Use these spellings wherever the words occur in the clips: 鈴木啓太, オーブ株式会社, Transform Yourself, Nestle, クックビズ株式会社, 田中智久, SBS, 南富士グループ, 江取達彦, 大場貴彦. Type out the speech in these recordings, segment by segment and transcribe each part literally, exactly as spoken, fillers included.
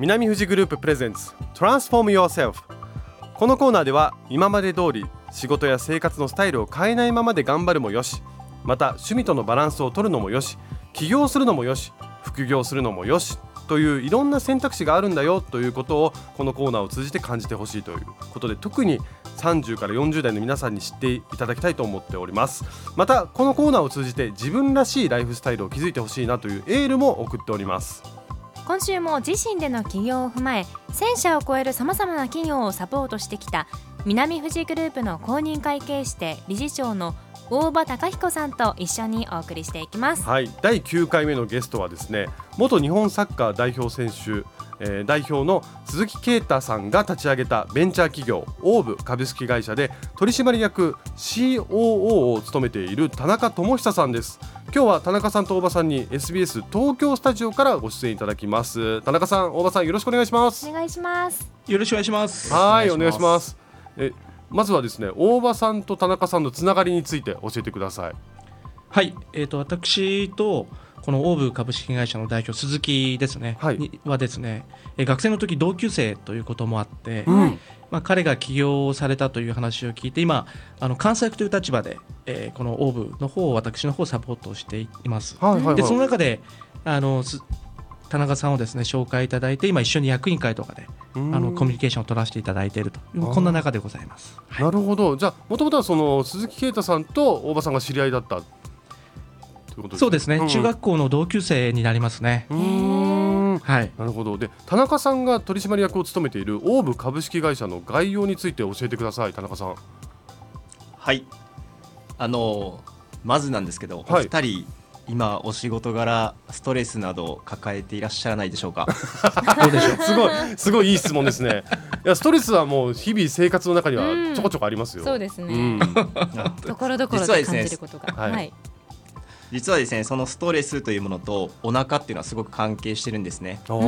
南富士グループプレゼンツ Transform Yourself。 このコーナーでは今まで通り仕事や生活のスタイルを変えないままで頑張るもよし、また趣味とのバランスを取るのもよし、起業するのもよし、副業するのもよしといういろんな選択肢があるんだよということをこのコーナーを通じて感じてほしいということで、特にさんじゅうからよんじゅうだいの皆さんに知っていただきたいと思っております。またこのコーナーを通じて自分らしいライフスタイルを築いてほしいなというエールも送っております。今週も自身での起業を踏まえせんしゃを超えるさまざまな企業をサポートしてきた南富士グループの公認会計士で理事長の大場貴彦さんと一緒にお送りしていきます、はい、だいきゅうかいめのゲストはですね、元日本サッカー代表選手、えー、代表の鈴木啓太さんが立ち上げたベンチャー企業オーブ株式会社で取締役 シーオーオー を務めている田中智久さんです。今日は田中さんと大場さんに エスビーエス 東京スタジオからご出演いただきます。田中さん、大場さん、よろしくお願いします。お願いします。よろしくお願いします。はい、お願いします。えまずはですね、大場さんと田中さんのつながりについて教えてください。はい、えー、と私とこのオーブ株式会社の代表鈴木ですね、はい、はですね、えー、学生の時同級生ということもあって、うん、まあ、彼が起業されたという話を聞いて、今あの監査役という立場で、えー、このオーブの方を私の方をサポートしています、はいはいはい、でその中であの田中さんをですね紹介いただいて、今一緒に役員会とかであのコミュニケーションを取らせていただいているという、こんな中でございます、はい、なるほど。じゃあもともとはその鈴木啓太さんと大場さんが知り合いだったということですか？そうですね、うん、中学校の同級生になりますね。うーん、はい、なるほど。で田中さんが取締役を務めているオーブ株式会社の概要について教えてください。田中さん。はい、あのまずなんですけど、はい、お二人今お仕事柄ストレスなどを抱えていらっしゃらないでしょうか？どうでしょう。すごいすごいいい質問ですね。いや、ストレスはもう日々生活の中にはちょこちょこありますよ。そうですね、ところどころで感じることが、はいはい、実はですね、そのストレスというものとお腹っていうのはすごく関係してるんですね。お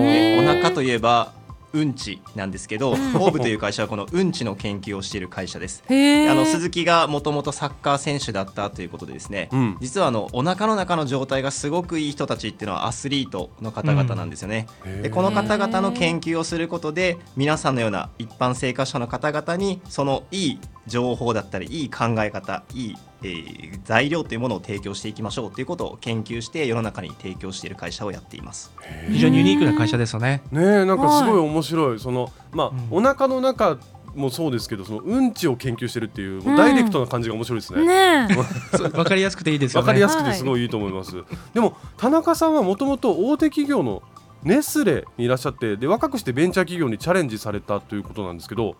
腹といえばうんちなんですけど、オーブという会社はこのうんちの研究をしている会社です。へー。あの鈴木がもともとサッカー選手だったということでですね、うん、実はあのお腹の中の状態がすごくいい人たちっていうのはアスリートの方々なんですよね、うん、でこの方々の研究をすることで、皆さんのような一般生活者の方々にそのいい情報だったり、いい考え方、いい、えー、材料というものを提供していきましょうということを研究して世の中に提供している会社をやっています。非常にユニークな会社ですよね。ねえ、なんかすごい面白い。その、まあ、うん、お腹の中もそうですけど、そのうんちを研究してるってい う, もうダイレクトな感じが面白いですね。わ、うんね、かりやすくていいですよね。わかりやすくてすごいいいと思います、はい、でも田中さんはもともと大手企業のネスレにいらっしゃって、で若くしてベンチャー企業にチャレンジされたということなんですけど、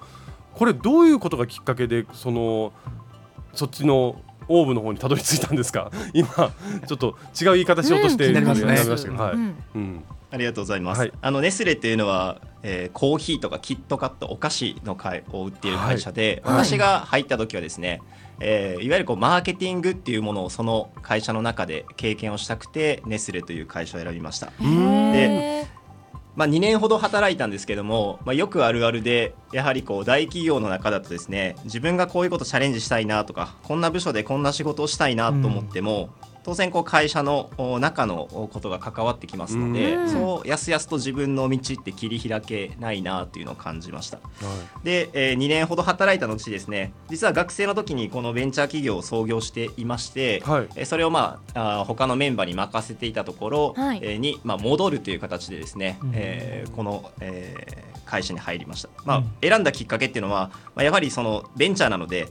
これどういうことがきっかけでそのそっちのオーブの方にたどり着いたんですか？今ちょっと違う言い方しようとして、うん、気になりますね。はい、うん、ありがとうございます、はい、あのネスレっていうのは、えー、コーヒーとかキットカット、お菓子の会を売っている会社で、はい、私が入った時はですね、えー、いわゆるこうマーケティングっていうものをその会社の中で経験をしたくて、ネスレという会社を選びました。でまあ、にねんほど働いたんですけども、まあ、よくあるあるで、やはりこう大企業の中だとですね、自分がこういうことチャレンジしたいなとか、こんな部署でこんな仕事をしたいなと思っても、うん、当然こう会社の中のことが関わってきますので、うん、そうやすやすと自分の道って切り開けないなというのを感じました、はい、で、えー、にねんほど働いた後ですね、実は学生の時にこのベンチャー企業を創業していまして、はい、えー、それを、まあ、あ他のメンバーに任せていたところ、はい、えー、に、まあ、戻るという形でですね、うん、えー、この、えー、会社に入りました、まあ、うん、選んだきっかけっていうのは、まあ、やはりそのベンチャーなので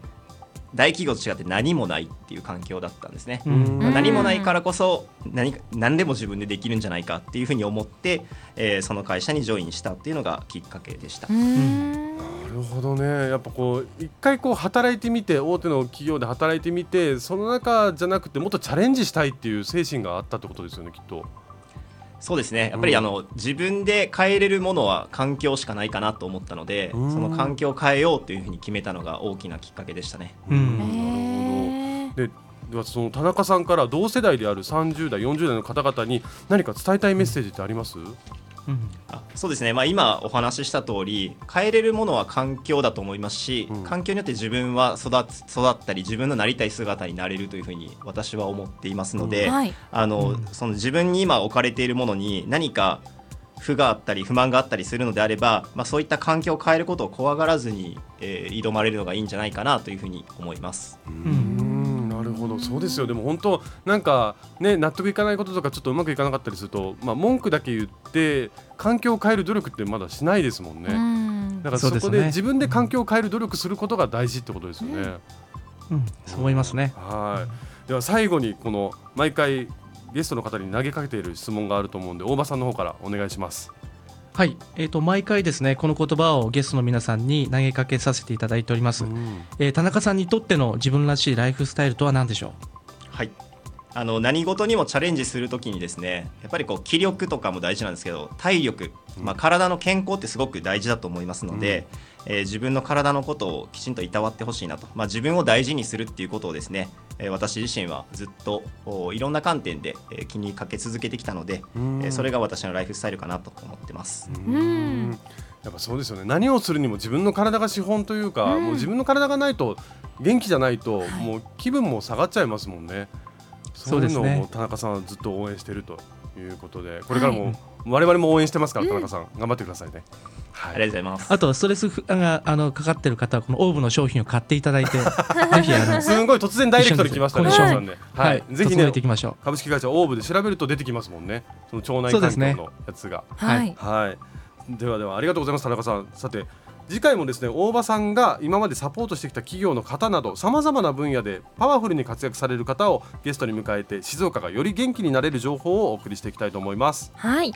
大企業と違って何もないっていう環境だったんですね。何もないからこそ 何, 何でも自分でできるんじゃないかっていうふうに思って、えー、その会社にジョインしたっていうのがきっかけでした。うん、なるほどね。やっぱこう一回こう働いてみて、大手の企業で働いてみて、その中じゃなくてもっとチャレンジしたいっていう精神があったってことですよね、きっと。そうですね、やっぱりあの、うん、自分で変えれるものは環境しかないかなと思ったので、うん、その環境を変えようというふうに決めたのが大きなきっかけでしたね、うん、なるほど。で、ではその田中さんから同世代であるさんじゅうだいよんじゅうだいの方々に何か伝えたいメッセージってあります？うんうん、あ、そうですね、まあ、今お話しした通り、変えれるものは環境だと思いますし、うん、環境によって自分は 育, 育ったり自分のなりたい姿になれるというふうに私は思っていますので、うん、はい、あの、うん、その自分に今置かれているものに何か負があったり不満があったりするのであれば、まあ、そういった環境を変えることを怖がらずに、えー、挑まれるのがいいんじゃないかなというふうに思います。うーん、なるほど、そうですよ。でも本当なんか、ね、納得いかないこととかちょっとうまくいかなかったりすると、まあ、文句だけ言って環境を変える努力ってまだしないですもんね。うん、だからそこで自分で環境を変える努力することが大事ってことですよね。うんうん、そう思いますね。はい、では最後にこの毎回ゲストの方に投げかけている質問があると思うんで、大場さんの方からお願いします。はい、えー、と毎回ですねこの言葉をゲストの皆さんに投げかけさせていただいております。うんえー、田中さんにとっての自分らしいライフスタイルとは何でしょう。はい、あの何事にもチャレンジするときにですね、やっぱりこう気力とかも大事なんですけど、体力、まあ、体の健康ってすごく大事だと思いますので、うんえー、自分の体のことをきちんといたわってほしいなと、まあ、自分を大事にするっていうことをですね、私自身はずっといろんな観点で気にかけ続けてきたので、それが私のライフスタイルかなと思ってます。うん、やっぱそうですよね。何をするにも自分の体が資本というか、うん、もう自分の体がないと、元気じゃないともう気分も下がっちゃいますもんね。そういうのを田中さんはずっと応援しているということで、これからも我々も応援してますから、田中さん頑張ってくださいね。はい、ありがとうございます。あとストレスがあのかかってる方はこのオーブの商品を買っていただいてぜひあのすごい突然ダイレクトに来ましたね。はいはいはい、ぜひね、株式会社オーブで調べると出てきますもんね、その腸内環境のやつが。で、ねはいはい、ではではありがとうございます、田中さん。さて次回もですね、大場さんが今までサポートしてきた企業の方など、さまざまな分野でパワフルに活躍される方をゲストに迎えて、静岡がより元気になれる情報をお送りしていきたいと思います。はい、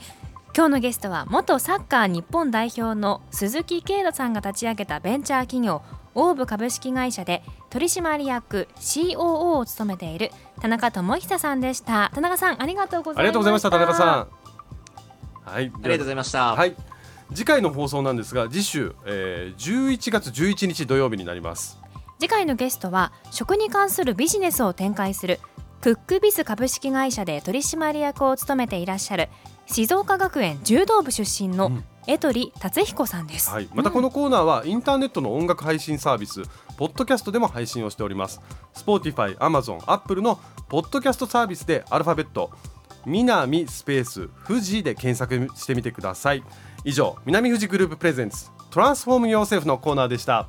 今日のゲストは元サッカー日本代表の鈴木啓太さんが立ち上げたベンチャー企業オーブ株式会社で取締役 シーオーオー を務めている田中智久さんでした。田中さんありがとうございました。ありがとうございました、田中さん。はい、ありがとうございました。はい、次回の放送なんですが、次週、えー、じゅういちがつじゅういちにち土曜日になります。次回のゲストは食に関するビジネスを展開するクックビズ株式会社で取締役を務めていらっしゃる静岡学園柔道部出身の江取達彦さんです。はい、またこのコーナーはインターネットの音楽配信サービスポッドキャストでも配信をしております。 Spotify、Amazon、Apple のポッドキャストサービスでアルファベット南スペース富士で検索してみてください。以上、南富士グループプレゼンツトランスフォームヨーセルフのコーナーでした。